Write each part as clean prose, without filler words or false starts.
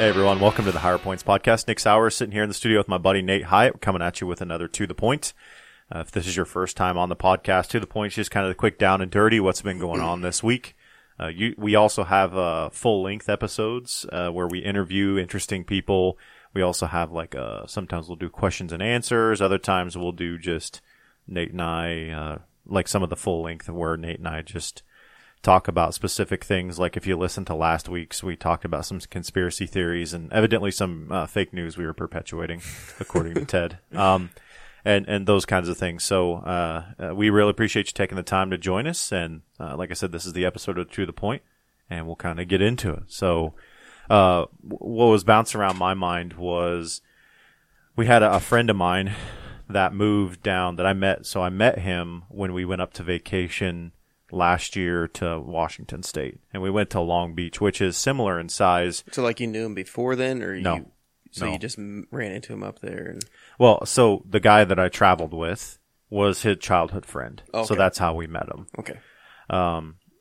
Hey everyone, welcome to the Higher Points Podcast. Nick Sauer sitting here in the studio with my buddy Nate Hyatt, coming at you with another To The Point. If this is your first time on the podcast, To The Point is just kind of the quick down and dirty, what's been going on this week. We also have full-length episodes where we interview interesting people. We also have sometimes we'll do questions and answers. Other times we'll do just Nate and I, some of the full-length where Nate and I just talk about specific things. Like if you listen to last week's, we talked about some conspiracy theories and evidently some fake news we were perpetuating, according to Ted, and those kinds of things. So we really appreciate you taking the time to join us. And like I said, this is the episode of To The Point, and we'll kind of get into it. So what was bouncing around my mind was we had a friend of mine that moved down that I met. So I met him when we went up to vacation last year to Washington State, and we went to Long Beach, which is similar in size. So, you knew him before then, or no? You just ran into him up there. And... Well, so the guy that I traveled with was his childhood friend, okay. So that's how we met him. Okay,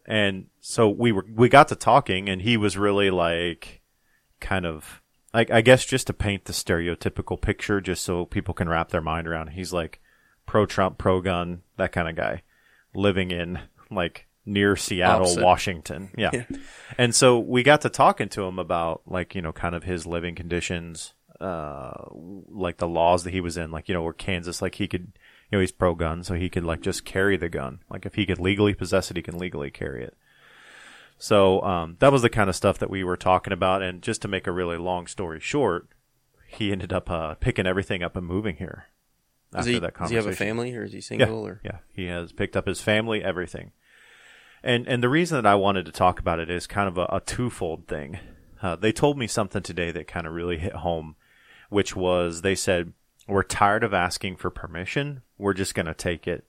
and so we got to talking, and he was really I guess just to paint the stereotypical picture, just so people can wrap their mind around. He's pro-Trump, pro-gun, that kind of guy, living in near Seattle, opposite. Washington. Yeah. And so we got to talking to him about kind of his living conditions, the laws that he was in, where Kansas, he could, he's pro gun. So he could just carry the gun. If he could legally possess it, he can legally carry it. So, that was the kind of stuff that we were talking about. And just to make a really long story short, he ended up, picking everything up and moving here after that conversation. Does he have a family, or is he single? Yeah. Or? Yeah. He has picked up his family, everything. And the reason that I wanted to talk about it is kind of a twofold thing. They told me something today that kind of really hit home, which was they said, we're tired of asking for permission. We're just going to take it.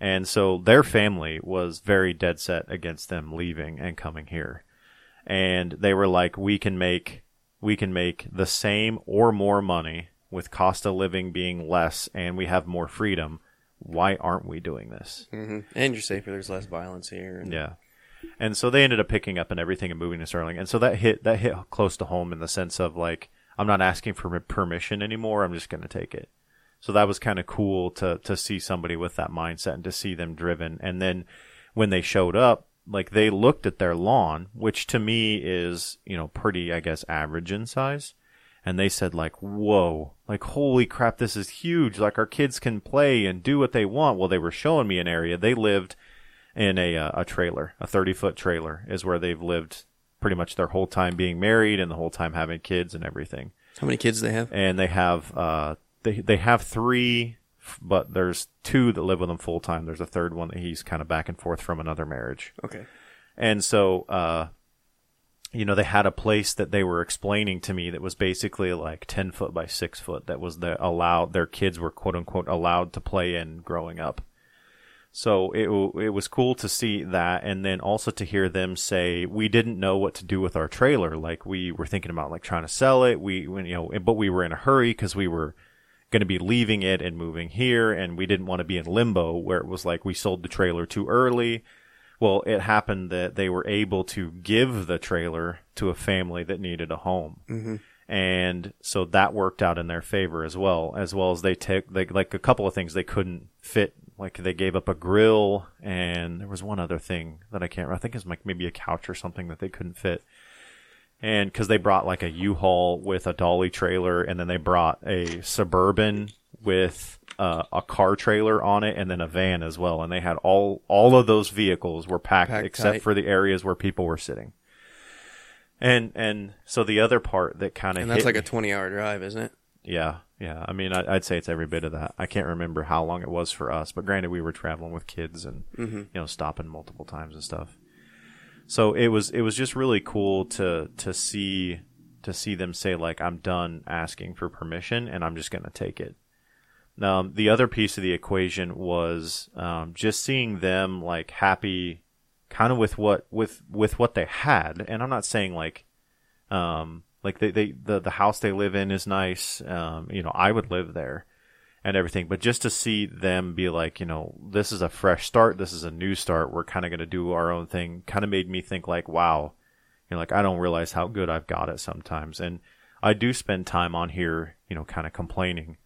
And so their family was very dead set against them leaving and coming here. And they were like, we can make the same or more money with cost of living being less, and we have more freedom. Why aren't we doing this? Mm-hmm. And you're safer. There's less violence here. Yeah. And so they ended up picking up and everything and moving to Sterling. And so that hit close to home in the sense of I'm not asking for permission anymore. I'm just going to take it. So that was kind of cool to see somebody with that mindset and to see them driven. And then when they showed up, they looked at their lawn, which to me is, pretty, I guess, average in size. And they said, whoa, holy crap, this is huge. Our kids can play and do what they want. Well, they were showing me an area. They lived in a trailer, a 30-foot trailer is where they've lived pretty much their whole time being married and the whole time having kids and everything. How many kids do they have? And they have they have three, but there's two that live with them full time. There's a third one that he's kind of back and forth from another marriage. Okay. And so they had a place that they were explaining to me that was basically 10 foot by 6 foot that was their kids were quote unquote allowed to play in growing up. So it was cool to see that, and then also to hear them say, we didn't know what to do with our trailer. We were thinking about trying to sell it. But we were in a hurry because we were going to be leaving it and moving here, and we didn't want to be in limbo where it was we sold the trailer too early. Well, it happened that they were able to give the trailer to a family that needed a home. Mm-hmm. And so that worked out in their favor as well as they a couple of things they couldn't fit. They gave up a grill, and there was one other thing that I can't remember. I think it was maybe a couch or something that they couldn't fit. And because they brought a U-Haul with a dolly trailer, and then they brought a Suburban with a car trailer on it, and then a van as well. And they had all of those vehicles were packed except tight for the areas where people were sitting. And so the other part that kind of hit. And that's a 20-hour drive, isn't it? Yeah. Yeah. I mean, I'd say it's every bit of that. I can't remember how long it was for us, but granted, we were traveling with kids and, mm-hmm. Stopping multiple times and stuff. So it was just really cool to see them say, I'm done asking for permission, and I'm just going to take it. The other piece of the equation was just seeing them happy, kind of with what they had. And I'm not saying the house they live in is nice. I would live there and everything, but just to see them be this is a fresh start. This is a new start. We're kind of going to do our own thing. Kind of made me think wow, And like, I don't realize how good I've got it sometimes. And I do spend time on here, you know, kind of complaining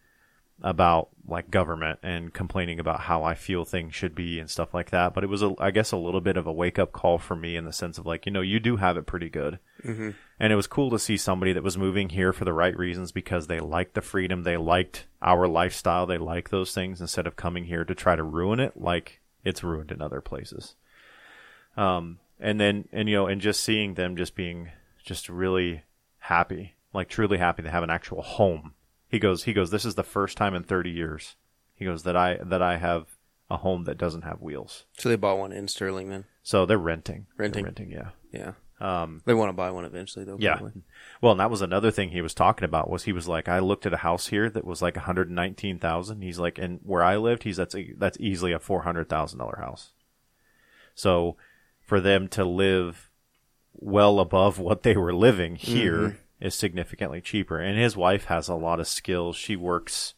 about like government and complaining about how I feel things should be and stuff like that. But it was, I guess, a little bit of a wake up call for me in the sense of like, you know, you do have it pretty good. Mm-hmm. And it was cool to see somebody that was moving here for the right reasons because they liked the freedom. They liked our lifestyle. They liked those things instead of coming here to try to ruin it like it's ruined in other places. And just seeing them just being just really happy, like truly happy to have an actual home. He goes, this is the first time in 30 years. He goes that I have a home that doesn't have wheels. So they bought one in Sterling then. So they're renting. Yeah. Yeah. They want to buy one eventually though. Yeah. Probably. Well, and that was another thing he was talking about was he was like, I looked at a house here that was like $119,000. He's like, and where I lived, that's easily a $400,000 house. So for them to live well above what they were living here, mm-hmm. is significantly cheaper. And his wife has a lot of skills. She works,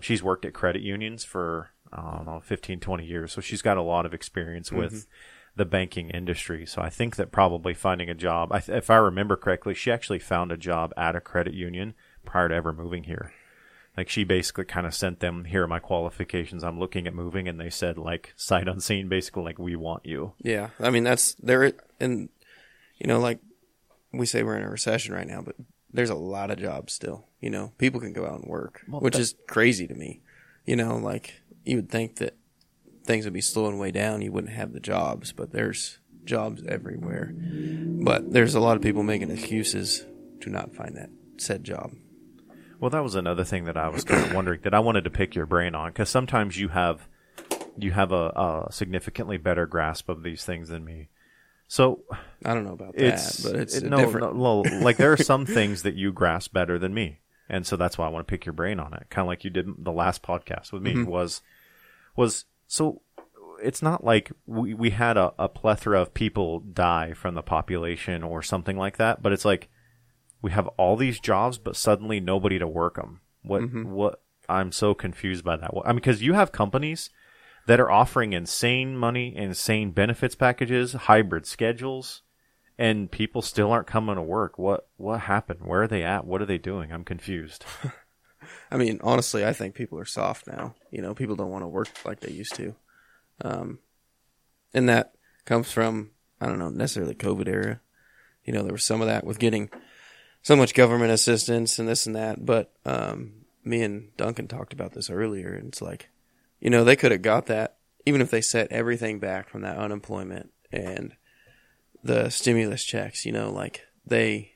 she's worked at credit unions for, I don't know, 15, 20 years. So she's got a lot of experience with mm-hmm. the banking industry. So I think that probably finding a job, if I remember correctly, she actually found a job at a credit union prior to ever moving here. Like she basically kind of sent them, here are my qualifications. I'm looking at moving. And they said like sight unseen, basically like, we want you. Yeah. I mean, and you know, like, we say we're in a recession right now, but there's a lot of jobs still, you know, people can go out and work, which is crazy to me. You know, like you would think that things would be slowing way down. You wouldn't have the jobs, but there's jobs everywhere, but there's a lot of people making excuses to not find that said job. Well, that was another thing that I was kind of wondering that I wanted to pick your brain on. 'Cause sometimes you have a significantly better grasp of these things than me. So I don't know about that, but it's different. Like there are some things that you grasp better than me. And so that's why I want to pick your brain on it. Kind of like you did the last podcast with me mm-hmm. was so it's not like we had a plethora of people die from the population or something like that. But it's like we have all these jobs, but suddenly nobody to work them. What I'm so confused by that. Well, I mean, because you have companies that are offering insane money, insane benefits packages, hybrid schedules, and people still aren't coming to work. What happened? Where are they at? What are they doing? I'm confused. I mean, honestly, I think people are soft now. You know, people don't want to work like they used to. And that comes from, I don't know, necessarily COVID era. You know, there was some of that with getting so much government assistance and this and that. But me and Duncan talked about this earlier, and it's like, you know, they could have got that even if they set everything back from that unemployment and the stimulus checks, you know, like they,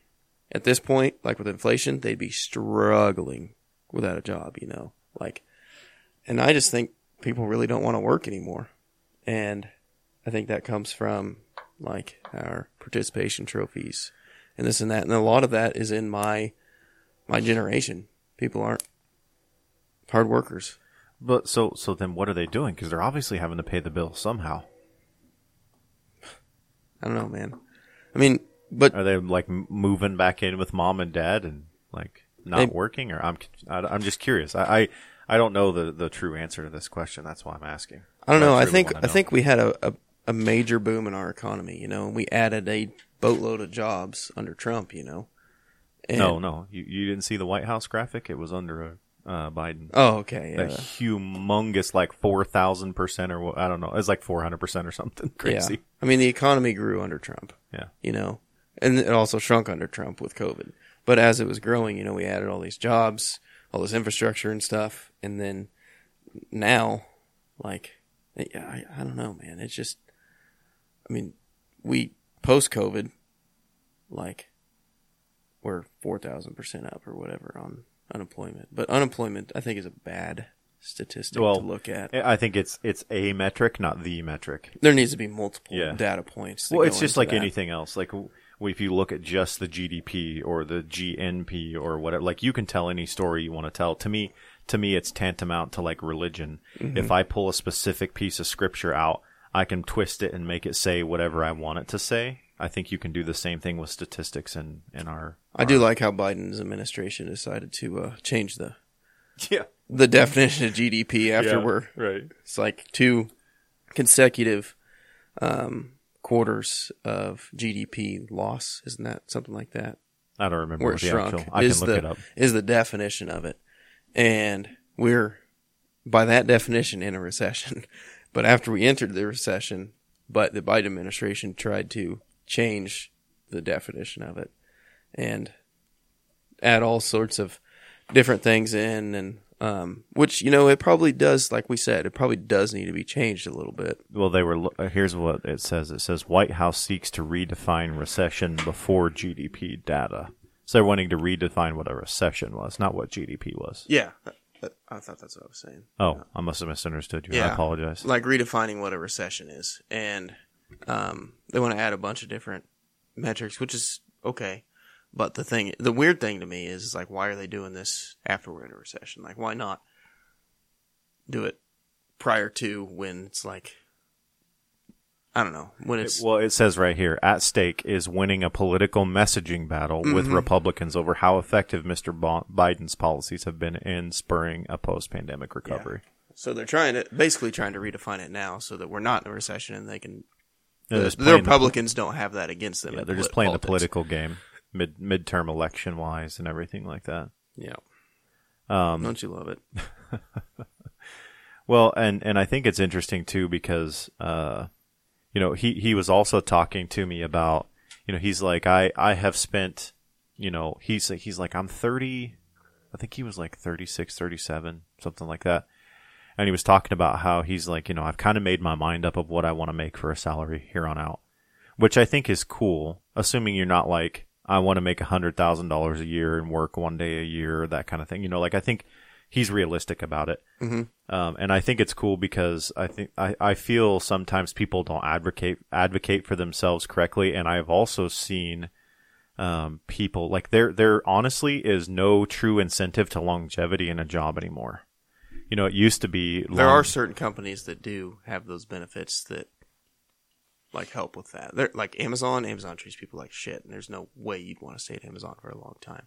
at this point, like with inflation, they'd be struggling without a job, you know, like, and I just think people really don't want to work anymore. And I think that comes from like our participation trophies and this and that. And a lot of that is in my generation. People aren't hard workers. But so then what are they doing? Because they're obviously having to pay the bill somehow. I don't know, man. I mean, but are they like moving back in with mom and dad and like not working? Or I'm just curious. I don't know the true answer to this question. That's why I'm asking. I don't know. I think we had a major boom in our economy. You know, we added a boatload of jobs under Trump. You know, and no, you didn't see the White House graphic. It was under Biden. Oh, okay. Yeah. A humongous, like 4,000% or I don't know. It's like 400% or something crazy. Yeah. I mean, the economy grew under Trump. Yeah. You know, and it also shrunk under Trump with COVID. But as it was growing, you know, we added all these jobs, all this infrastructure and stuff. And then now, like, I don't know, man. It's just, I mean, we post COVID, like, we're 4,000% up or whatever on unemployment. But unemployment, I think, is a bad statistic to look at. I think it's a metric, not the metric. There needs to be multiple data points. Well, it's just like anything else. Like if you look at just the GDP or the GNP or whatever, like you can tell any story you want to tell. To me, it's tantamount to like religion. Mm-hmm. If I pull a specific piece of scripture out, I can twist it and make it say whatever I want it to say. I think you can do the same thing with statistics in our... I do like how Biden's administration decided to change the definition of GDP after we're... Right. It's like two consecutive quarters of GDP loss. Isn't that something like that? I don't remember what the actual, I can look it up. Is the definition of it. And we're, by that definition, in a recession. But after we entered the recession, but the Biden administration tried to change the definition of it and add all sorts of different things in, and which, you know, it probably does, like we said, it probably does need to be changed a little bit. Well, they were, here's what it says. It says White House seeks to redefine recession before GDP data. So they're wanting to redefine what a recession was, not what GDP was. Yeah. I thought that's what I was saying. Oh, yeah. I must have misunderstood you. Yeah. I apologize. Like redefining what a recession is. And they want to add a bunch of different metrics, which is okay. But the thing, the weird thing to me is like, why are they doing this after we're in a recession? Like, why not do it prior to, when it's like, I don't know, when it's... Well, it says right here, at stake is winning a political messaging battle with Republicans over how effective Mr. Biden's policies have been in spurring a post-pandemic recovery. Yeah. So they're trying to, basically trying to redefine it now so that we're not in a recession and they can... The Republicans don't have that against them. Yeah, they're just playing the political game, midterm election-wise and everything like that. Yeah. Don't you love it? Well, and I think it's interesting, too, because... you know, he was also talking to me about, you know, he's like, I have spent, you know, he's like, I'm 30, I think he was like 36, 37, something like that. And he was talking about how he's like, you know, I've kind of made my mind up of what I want to make for a salary here on out, which I think is cool. Assuming you're not like, I want to make $100,000 a year and work one day a year, that kind of thing. You know, like I think he's realistic about it. Mm-hmm. And I think it's cool because I think I feel sometimes people don't advocate for themselves correctly. And I've also seen people like there honestly is no true incentive to longevity in a job anymore. You know, it used to be. There are certain companies that do have those benefits that like help with that. They're like Amazon. Amazon treats people like shit. And there's no way you'd want to stay at Amazon for a long time.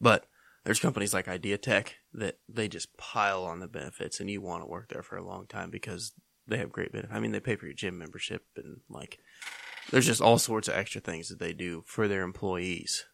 But there's companies like Idea Tech that they just pile on the benefits, and you want to work there for a long time because they have great benefits. I mean, they pay for your gym membership, and like, there's just all sorts of extra things that they do for their employees.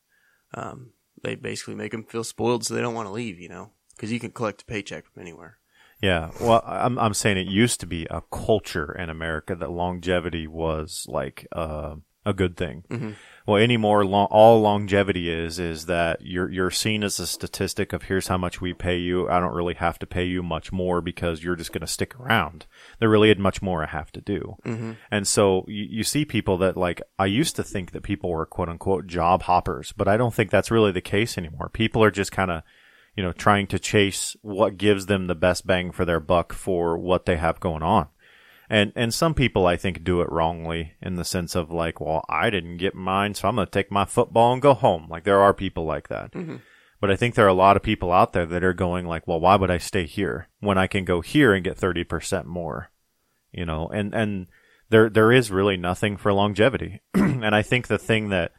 They basically make them feel spoiled so they don't want to leave, you know, because you can collect a paycheck from anywhere. Yeah, well, I'm saying it used to be a culture in America that longevity was like a good thing. Mm-hmm. Well, anymore, all longevity is that you're seen as a statistic of here's how much we pay you. I don't really have to pay you much more because you're just going to stick around. There really isn't much more I have to do. Mm-hmm. And so you see people that like, I used to think that people were quote unquote job hoppers, but I don't think that's really the case anymore. People are just kind of, you know, trying to chase what gives them the best bang for their buck for what they have going on. And some people, I think, do it wrongly in the sense of like, well, I didn't get mine, so I'm going to take my football and go home. Like, there are people like that. Mm-hmm. But I think there are a lot of people out there that are going like, well, why would I stay here when I can go here and get 30% more? You know, and there is really nothing for longevity. And I think the thing that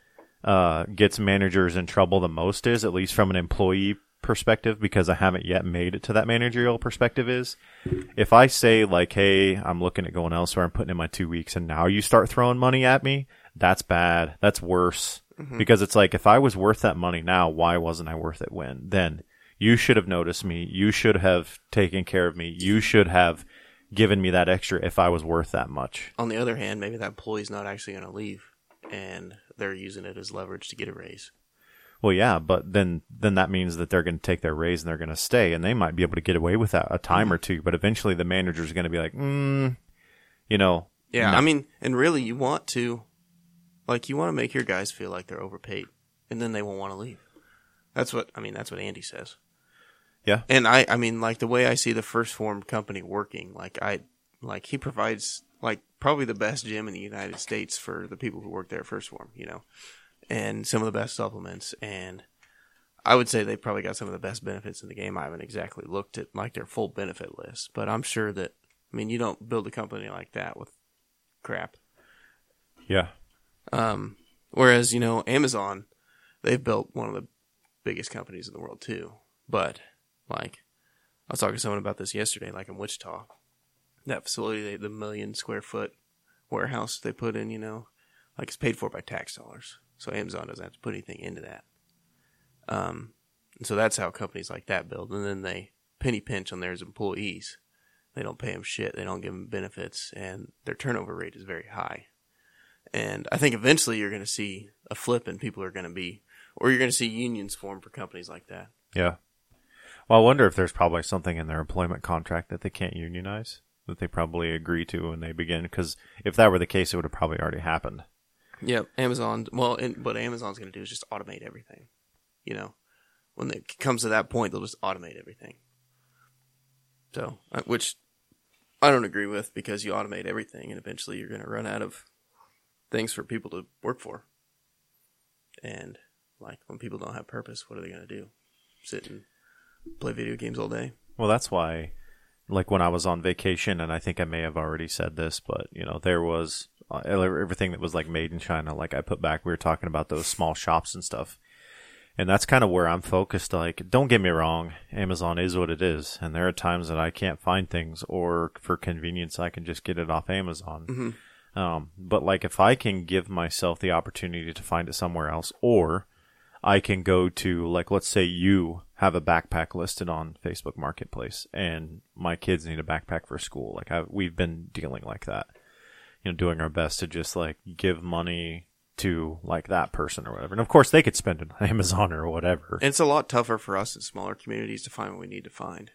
gets managers in trouble the most is, at least from an employee perspective, because I haven't yet made it to that managerial perspective, is if I say like, hey, I'm looking at going elsewhere, I'm putting in my 2 weeks, and now you start throwing money at me, that's bad. That's worse. Mm-hmm. Because it's like, if I was worth that money now, why wasn't I worth it then? You should have noticed me. You should have taken care of me. You should have given me that extra if I was worth that much. On the other hand, maybe that employee's not actually going to leave and they're using it as leverage to get a raise. Well, yeah, but then that means that they're going to take their raise and they're going to stay, and they might be able to get away with that a time or two, but eventually the manager's going to be like, you know. Yeah, no. I mean, and really you want to make your guys feel like they're overpaid, and then they won't want to leave. That's what Andy says. Yeah. And I mean, like the way I see the First Form company working, like he provides like probably the best gym in the United States for the people who work there at First Form, you know. And some of the best supplements, and I would say they probably got some of the best benefits in the game. I haven't exactly looked at like their full benefit list, but I'm sure that, I mean, you don't build a company like that with crap. Yeah. Whereas, you know, Amazon, they've built one of the biggest companies in the world too. But like, I was talking to someone about this yesterday, like in Wichita, that facility, the 1 million square foot warehouse they put in, you know, like it's paid for by tax dollars. So Amazon doesn't have to put anything into that. And so that's how companies like that build. And then they penny pinch on their employees. They don't pay them shit. They don't give them benefits. And their turnover rate is very high. And I think eventually you're going to see a flip and people are going to be, or you're going to see unions form for companies like that. Yeah. Well, I wonder if there's probably something in their employment contract that they can't unionize, that they probably agree to when they begin. Because if that were the case, it would have probably already happened. Yeah. Amazon. Well, and what Amazon's going to do is just automate everything. You know, when it comes to that point, they'll just automate everything. So, which I don't agree with, because you automate everything and eventually you're going to run out of things for people to work for. And like when people don't have purpose, what are they going to do? Sit and play video games all day? Well, that's why, like when I was on vacation, and I think I may have already said this, but you know, there was everything that was like made in China, like I put back, we were talking about those small shops and stuff. And that's kind of where I'm focused. Like, don't get me wrong, Amazon is what it is. And there are times that I can't find things, or for convenience, I can just get it off Amazon. Mm-hmm. But like, if I can give myself the opportunity to find it somewhere else, or I can go to, like, let's say you have a backpack listed on Facebook Marketplace and my kids need a backpack for school. Like, we've been dealing like that, you know, doing our best to just like give money to like that person or whatever. And of course they could spend it on Amazon or whatever. And it's a lot tougher for us in smaller communities to find what we need to find,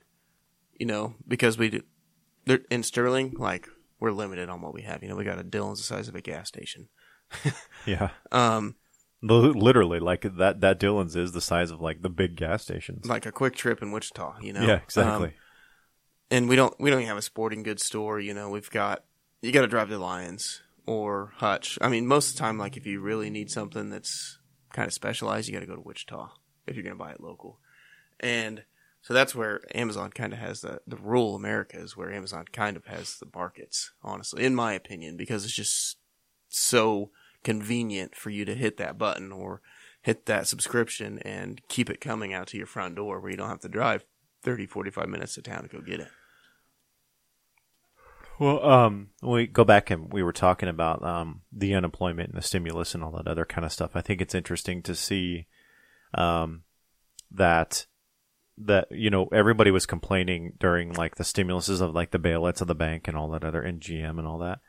you know, because we do in Sterling, like we're limited on what we have. You know, we got a Dillon's the size of a gas station. Yeah. Literally, like that Dillon's is the size of like the big gas stations, like a Quick Trip in Wichita, you know? Yeah, exactly. And we don't even have a sporting goods store. You know, you got to drive to Lyons or Hutch. I mean, most of the time, like, if you really need something that's kind of specialized, you got to go to Wichita if you're going to buy it local. And so that's where Amazon kind of has the rural America is where Amazon kind of has the markets, honestly, in my opinion, because it's just so convenient for you to hit that button or hit that subscription and keep it coming out to your front door where you don't have to drive 30, 45 minutes to town to go get it. Well, we go back and we were talking about the unemployment and the stimulus and all that other kind of stuff. I think it's interesting to see that you know, everybody was complaining during like the stimuluses of like the bailouts of the bank and all that other NGM and all that.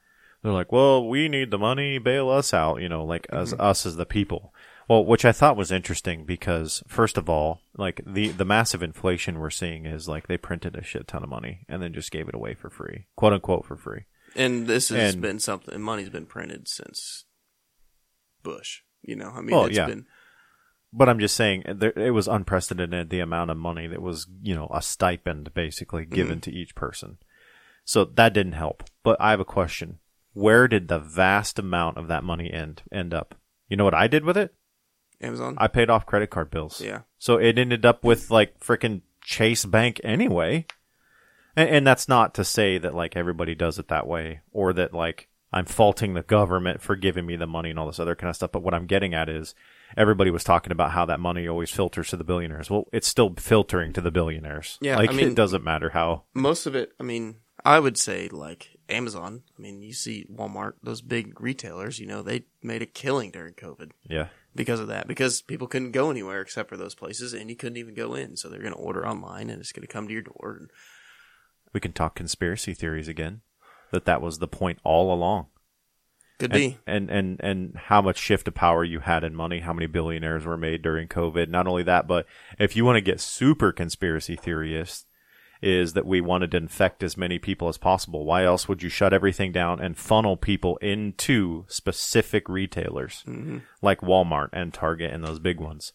They're like, well, we need the money, bail us out, you know, like mm-hmm. us as the people. Well, which I thought was interesting because, first of all, like the massive inflation we're seeing is like they printed a shit ton of money and then just gave it away for free, quote unquote, for free. And this has been something, money's been printed since Bush, you know, I mean, well, it's yeah. been. But I'm just saying it was unprecedented, the amount of money that was, you know, a stipend basically given mm-hmm. to each person. So that didn't help. But I have a question. Where did the vast amount of that money end up? You know what I did with it? Amazon. I paid off credit card bills. Yeah. So it ended up with like freaking Chase Bank anyway. And that's not to say that like everybody does it that way, or that like I'm faulting the government for giving me the money and all this other kind of stuff. But what I'm getting at is everybody was talking about how that money always filters to the billionaires. Well, it's still filtering to the billionaires. Yeah. Like, I mean, it doesn't matter how. Most of it, I mean, I would say like Amazon. I mean, you see Walmart, those big retailers, you know, they made a killing during COVID. Yeah. Because of that, because people couldn't go anywhere except for those places, and you couldn't even go in. So they're going to order online, and it's going to come to your door. And we can talk conspiracy theories again, that was the point all along. Could be. And how much shift of power you had in money, how many billionaires were made during COVID. Not only that, but if you want to get super conspiracy theorists, is that we wanted to infect as many people as possible. Why else would you shut everything down and funnel people into specific retailers mm-hmm. like Walmart and Target and those big ones?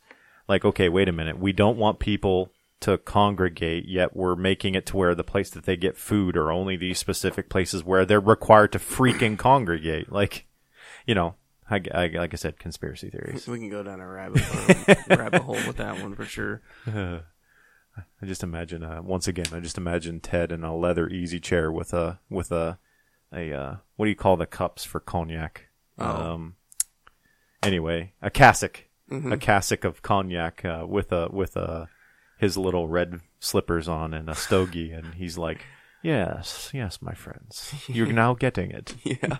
Like, okay, wait a minute. We don't want people to congregate, yet we're making it to where the place that they get food are only these specific places where they're required to freaking congregate. Like, you know, like I said, conspiracy theories. We can go down a rabbit hole with that one for sure. I just imagine once again Ted in a leather easy chair with a what do you call the cups for cognac? Oh. Anyway, a cassock, mm-hmm. a cassock of cognac with his little red slippers on and a stogie, and he's like Yes, yes, my friends. You're now getting it. Yeah.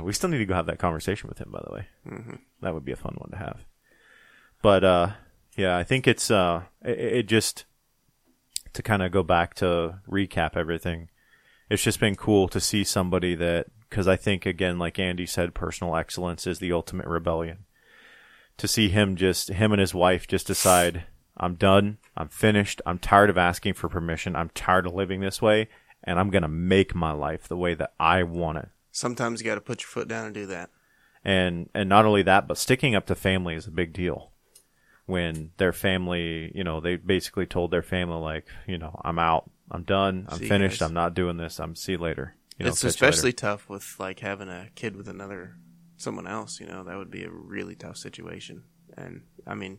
We still need to go have that conversation with him, by the way. Mm-hmm. That would be a fun one to have. But, yeah, I think it's, it just, to kind of go back to recap everything, it's just been cool to see somebody that, because I think, again, like Andy said, personal excellence is the ultimate rebellion. To see him just, him and his wife just decide, I'm done, I'm finished, I'm tired of asking for permission, I'm tired of living this way, and I'm going to make my life the way that I want it. Sometimes you got to put your foot down and do that. And not only that, but sticking up to family is a big deal. When their family, you know, they basically told their family, like, you know, I'm out, I'm done, I'm finished, I'm not doing this, I'm see you later. You know, it's especially tough with, like, having a kid with another, someone else, you know, that would be a really tough situation. And, I mean...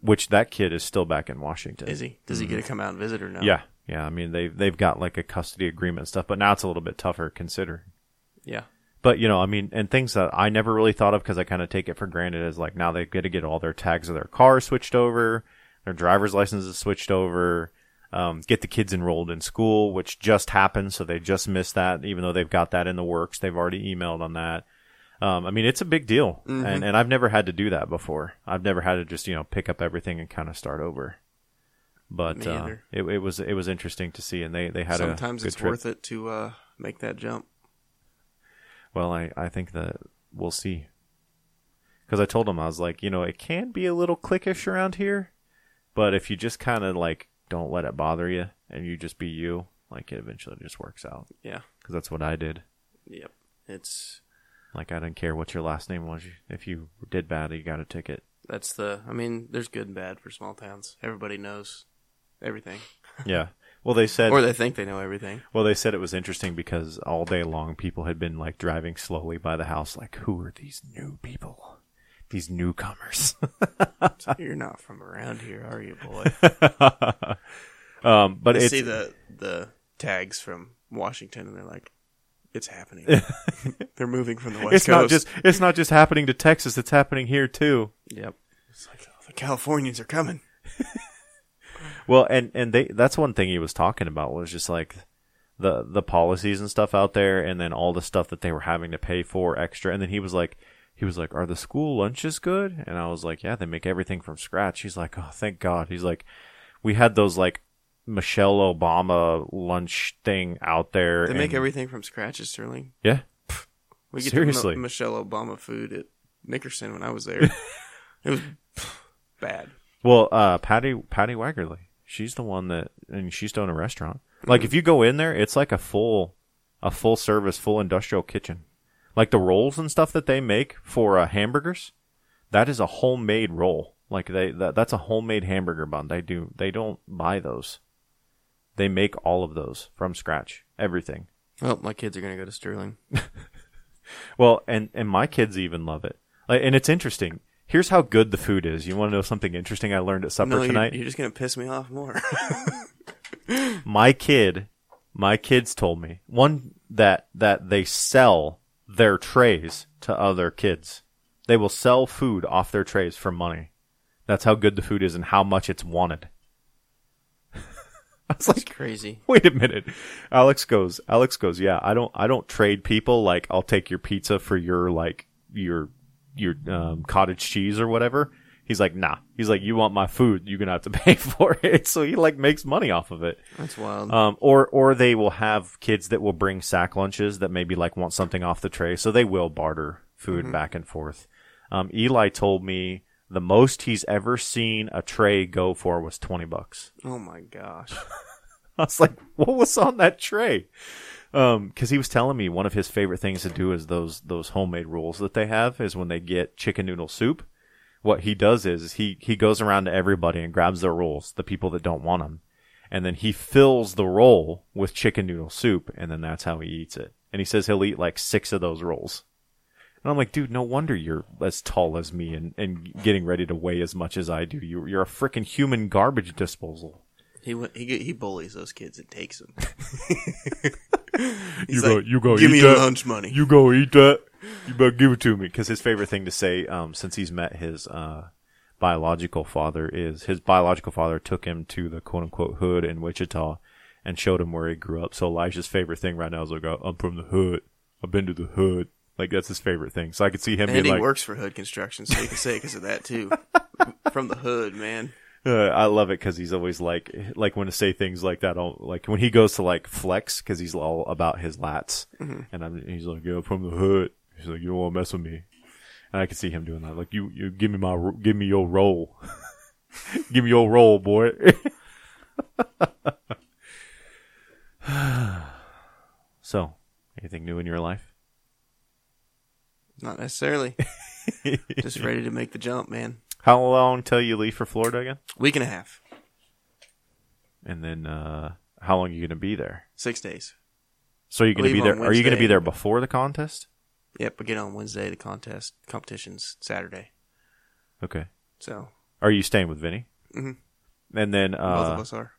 Which that kid is still back in Washington. Is he? Does he get to come out and visit or no? Yeah. Yeah, I mean, they've got, like, a custody agreement and stuff, but now it's a little bit tougher considering. Yeah. But, you know, I mean, and things that I never really thought of because I kind of take it for granted is, like, now they've got to get all their tags of their car switched over, their driver's licenses switched over, get the kids enrolled in school, which just happened, so they just missed that, even though they've got that in the works. They've already emailed on that. I mean, it's a big deal, and I've never had to do that before. I've never had to just, you know, pick up everything and kind of start over. But it was interesting to see, and they had sometimes a good trip. Sometimes it's worth it to make that jump. Well, I think that we'll see. Because I told them, I was like, you know, it can be a little cliquish around here, but if you just kind of, like, don't let it bother you, and you just be you, like, it eventually just works out. Yeah. Because that's what I did. Yep. It's... Like, I didn't care what your last name was. If you did bad, you got a ticket. That's the... I mean, there's good and bad for small towns. Everybody knows everything. Yeah. Well, they said... Or they think they know everything. Well, they said it was interesting because all day long, people had been, like, driving slowly by the house. Like, who are these new people? These newcomers. So you're not from around here, are you, boy? But they see the tags from Washington, and they're like... It's happening. They're moving from the West Coast. It's not just happening to Texas. It's happening here, too. Yep. It's like, oh, the Californians are coming. Well, and they, that's one thing he was talking about was just like the policies and stuff out there and then all the stuff that they were having to pay for extra. And then he was like, are the school lunches good? And I was like, yeah, they make everything from scratch. He's like, oh, thank God. He's like, we had those like, Michelle Obama lunch thing out there. They make everything from scratch at Sterling. Yeah. We get seriously. Michelle Obama food at Nickerson when I was there. It was bad. Well, Patty Waggerly, she's the one that, and she's doing a restaurant. Like if you go in there, it's like a full service, full industrial kitchen. Like the rolls and stuff that they make for hamburgers, that is a homemade roll. Like that's a homemade hamburger bun. They don't buy those. They make all of those from scratch. Everything. Well, my kids are going to go to Sterling. Well, and my kids even love it. Like, and it's interesting. Here's how good the food is. You want to know something interesting I learned at supper tonight? You're just going to piss me off more. My kids told me, one, that they sell their trays to other kids. They will sell food off their trays for money. That's how good the food is and how much it's wanted. I was like, crazy. Wait a minute. Alex goes, yeah, I don't trade people. Like, I'll take your pizza for your, like, your cottage cheese or whatever. He's like, nah. He's like, you want my food, you're going to have to pay for it. So he, like, makes money off of it. That's wild. Or they will have kids that will bring sack lunches that maybe, like, want something off the tray. So they will barter food back and forth. Eli told me, the most he's ever seen a tray go for was $20. Oh my gosh. I was like, what was on that tray? Cause he was telling me one of his favorite things to do is those homemade rolls that they have is when they get chicken noodle soup. What he does is he goes around to everybody and grabs their rolls, the people that don't want them. And then he fills the roll with chicken noodle soup. And then that's how he eats it. And he says he'll eat like 6 of those rolls. And I'm like, dude, no wonder you're as tall as me and getting ready to weigh as much as I do. You're a freaking human garbage disposal. He bullies those kids and takes them. you go. Give me your lunch money. You go eat that. You better give it to me. Because his favorite thing to say, since he's met his biological father is. His biological father took him to the quote-unquote hood in Wichita and showed him where he grew up. So Elijah's favorite thing right now is like, I'm from the hood. I've been to the hood. Like, that's his favorite thing. So I could see him being like... And he works for Hood Construction, so you can say it because of that, too. From the hood, man. I love it because he's always like when to say things like that, like when he goes to like flex because he's all about his lats, mm-hmm. He's like, yo, from the hood. He's like, you don't want to mess with me. And I can see him doing that. Like, you give me your roll. Give me your roll, boy. So, anything new in your life? Not necessarily. Just ready to make the jump, man. How long till you leave for Florida again? Week and a half. And then, how long are you going to be there? 6 days. So you're going to be there. Are you going to be there before the contest? Yep, we get on Wednesday. The competition's Saturday. Okay. So, are you staying with Vinny? Mm-hmm. And then both of us are.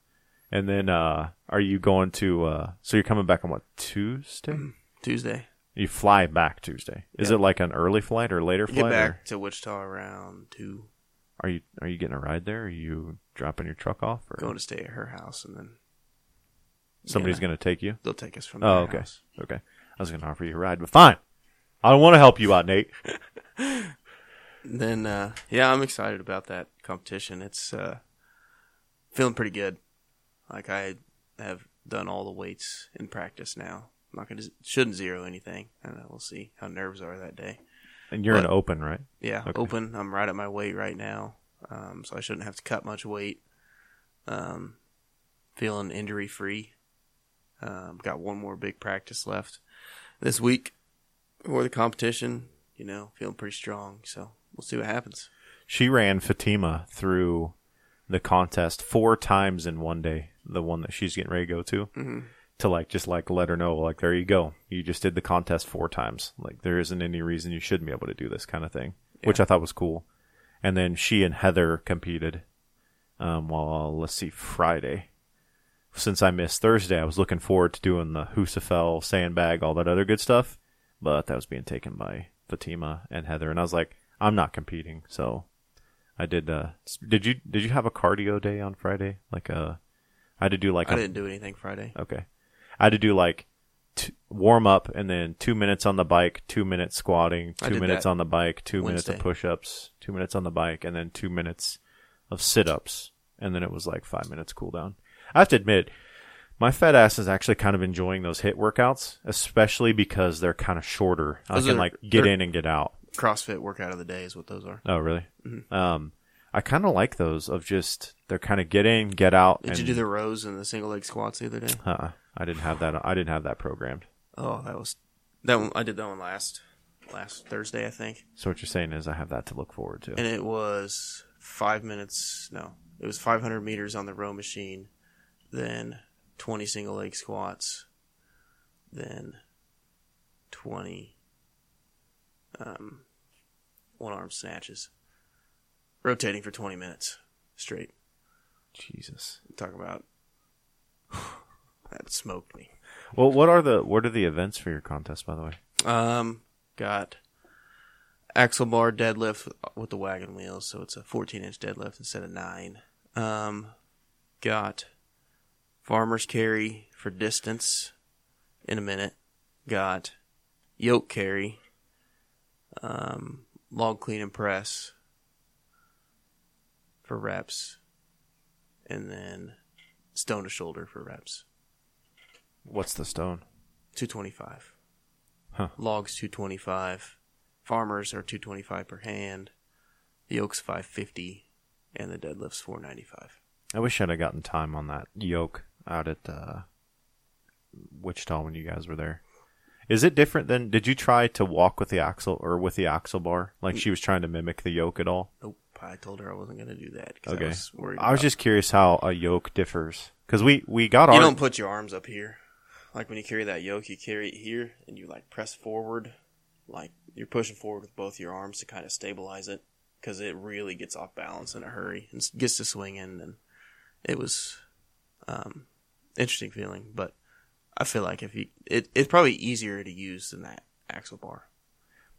And then are you going to? So you're coming back on what, Tuesday? Mm-hmm. Tuesday. You fly back Tuesday. Yep. Is it like an early flight or later flight? Get back to Wichita around 2. Are you getting a ride there? Are you dropping your truck off? Or? Going to stay at her house, and then somebody's going to take you. They'll take us from. Oh, okay. House. Okay. I was going to offer you a ride, but fine. I don't want to help you out, Nate. Then, I'm excited about that competition. It's feeling pretty good. Like, I have done all the weights in practice now. I'm not gonna, shouldn't zero anything. I don't know, we'll see how nerves are that day. And you're in open, right? Yeah, okay. Open. I'm right at my weight right now, so I shouldn't have to cut much weight. Feeling injury-free. Got one more big practice left this week. Or the competition, feeling pretty strong. So we'll see what happens. She ran Fatima through the contest 4 times in one day, the one that she's getting ready to go to, mm-hmm. to just let her know, like, there you go. You just did the contest 4 times. Like, there isn't any reason you shouldn't be able to do this kind of thing, yeah. Which I thought was cool. And then she and Heather competed, Friday. Since I missed Thursday, I was looking forward to doing the Husafel, sandbag, all that other good stuff. But that was being taken by Fatima and Heather, and I was like, "I'm not competing." So I did. Did you have a cardio day on Friday? I didn't do anything Friday. Okay, I had to do warm up and then 2 minutes on the bike, 2 minutes squatting, 2 minutes on the bike, 2 minutes of push ups, 2 minutes on the bike, and then 2 minutes of sit ups, and then it was 5 minutes cool down. I have to admit. My fat ass is actually kind of enjoying those HIIT workouts, especially because they're kind of shorter. I can get in and get out. CrossFit workout of the day is what those are. Oh, really? Mm-hmm. I kind of like those of just, they're kind of get in, get out. Did you do the rows and the single leg squats the other day? I didn't have that. I didn't have that programmed. Oh, that one. I did that one last Thursday, I think. So what you're saying is I have that to look forward to. And it was 5 minutes. No, it was 500 meters on the row machine. Then 20 single leg squats, then 20 one arm snatches, rotating for 20 minutes straight. Jesus, talk about that smoked me. Well, what are the events for your contest, by the way? Got axle bar deadlift with the wagon wheels, so it's a 14-inch deadlift instead of 9. Got farmer's carry for distance in a minute. Got yoke carry. Log clean and press for reps. And then stone to shoulder for reps. What's the stone? 225. Huh. Logs 225. Farmers are 225 per hand. The yoke's 550. And the deadlift's 495. I wish I'd have gotten time on that yoke out at Wichita when you guys were there. Is it different than, did you try to walk with the axle or with the axle bar? Like she was trying to mimic the yoke at all? Nope. I told her I wasn't going to do that. Okay. I was just curious how a yoke differs. Because we got our... You don't put your arms up here. Like when you carry that yoke, you carry it here and you press forward. Like you're pushing forward with both your arms to kind of stabilize it. Because it really gets off balance in a hurry and gets to swinging. And it was... interesting feeling, but I feel like it's probably easier to use than that axle bar.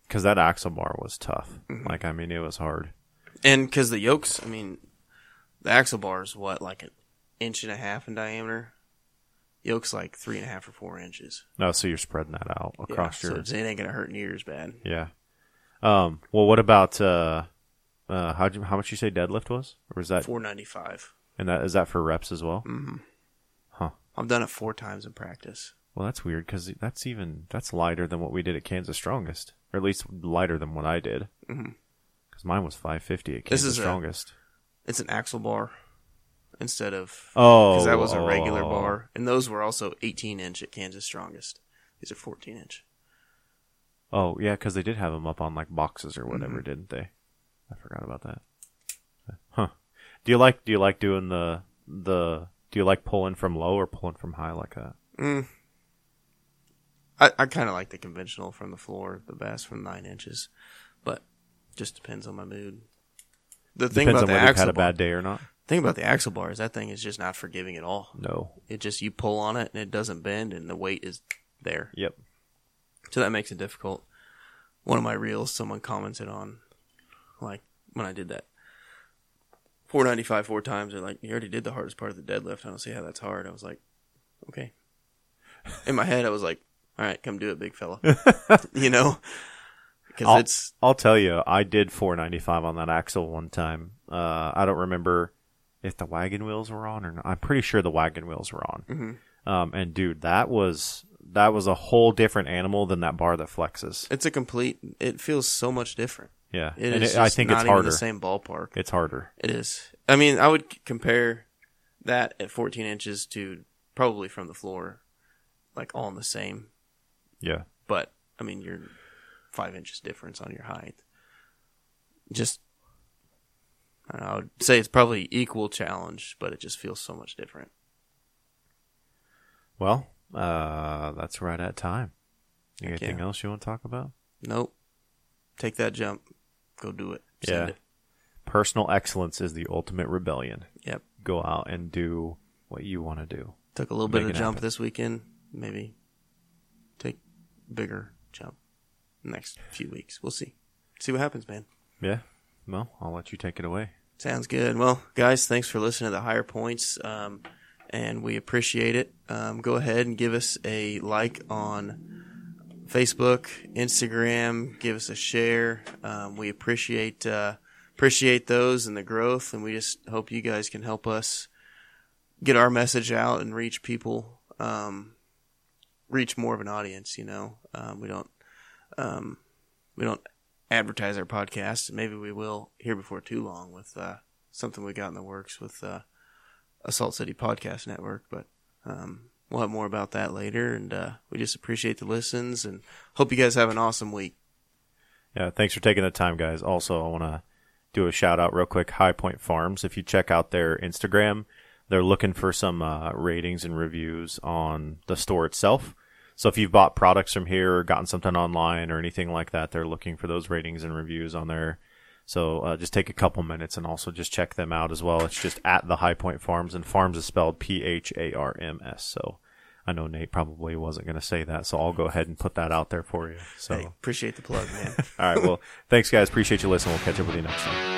Because that axle bar was tough. Mm-hmm. It was hard. And because the yokes, I mean, the axle bar is what, like an inch and a half in diameter? Yoke's like 3.5 or 4 inches. Oh, so you're spreading that out across your... So it ain't going to hurt near as bad. Yeah. Well, what about... how much you say deadlift was? Or is that... 495. And that is that for reps as well? Mm-hmm. Huh. I've done it 4 times in practice. Well, that's weird because that's lighter than what we did at Kansas Strongest. Or at least lighter than what I did. Mm-hmm. Because mine was 550 at Kansas Strongest. It's an axle bar. Instead of, because that was a regular bar. And those were also 18-inch at Kansas Strongest. These are 14-inch. Oh, yeah, because they did have them up on like boxes or whatever, mm-hmm. didn't they? I forgot about that. Huh. Do you like doing the do you like pulling from low or pulling from high like that? I kind of like the conventional from the floor, the best from 9 inches, but just depends on my mood. The thing depends about on the whether axle you've had bar, a bad day or not. Thing about the axle bar is that thing is just not forgiving at all. No. It just, you pull on it and it doesn't bend and the weight is there. Yep. So that makes it difficult. One of my reels, someone commented on, like, when I did that 495 4 times, they're like, you already did the hardest part of the deadlift. I don't see how that's hard. I was like, okay. In my head, I was like, all right, come do it, big fella. You know? Because I'll tell you, I did 495 on that axle one time. I don't remember if the wagon wheels were on or not. I'm pretty sure the wagon wheels were on. Mm-hmm. And dude, that was a whole different animal than that bar that flexes. It's a complete, it feels so much different. Yeah. I think it's harder. It's not even the same ballpark. It's harder. It is. I mean, I would compare that at 14 inches to probably from the floor, like all in the same. Yeah. But I mean, you're 5 inches difference on your height. Just, I don't know, I would say it's probably equal challenge, but it just feels so much different. Well, that's right at time. You got anything else you want to talk about? Nope. Take that jump. Go do it. Send it. Personal excellence is the ultimate rebellion. Yep. Go out and do what you want to do. Took a little bit of jump this weekend. Maybe take bigger jump next few weeks. We'll see. See what happens, man. Yeah. Well, I'll let you take it away. Sounds good. Well, guys, thanks for listening to the Higher Points, and we appreciate it. Go ahead and give us a like on Facebook, Instagram, give us a share. We appreciate those and the growth, and we just hope you guys can help us get our message out and reach people, reach more of an audience. You know, we don't advertise our podcast. Maybe we will here before too long with something we got in the works with Assault City Podcast Network, but. We'll have more about that later, and we just appreciate the listens and hope you guys have an awesome week. Yeah, thanks for taking the time, guys. Also, I want to do a shout-out real quick, High Point Farms. If you check out their Instagram, they're looking for some ratings and reviews on the store itself. So if you've bought products from here or gotten something online or anything like that, they're looking for those ratings and reviews on there. So just take a couple minutes and also just check them out as well. It's just at the High Point Farms, and Farms is spelled P-H-A-R-M-S. So I know Nate probably wasn't going to say that, so I'll go ahead and put that out there for you. So hey, appreciate the plug, man. All right, well, thanks, guys. Appreciate you listening. We'll catch up with you next time.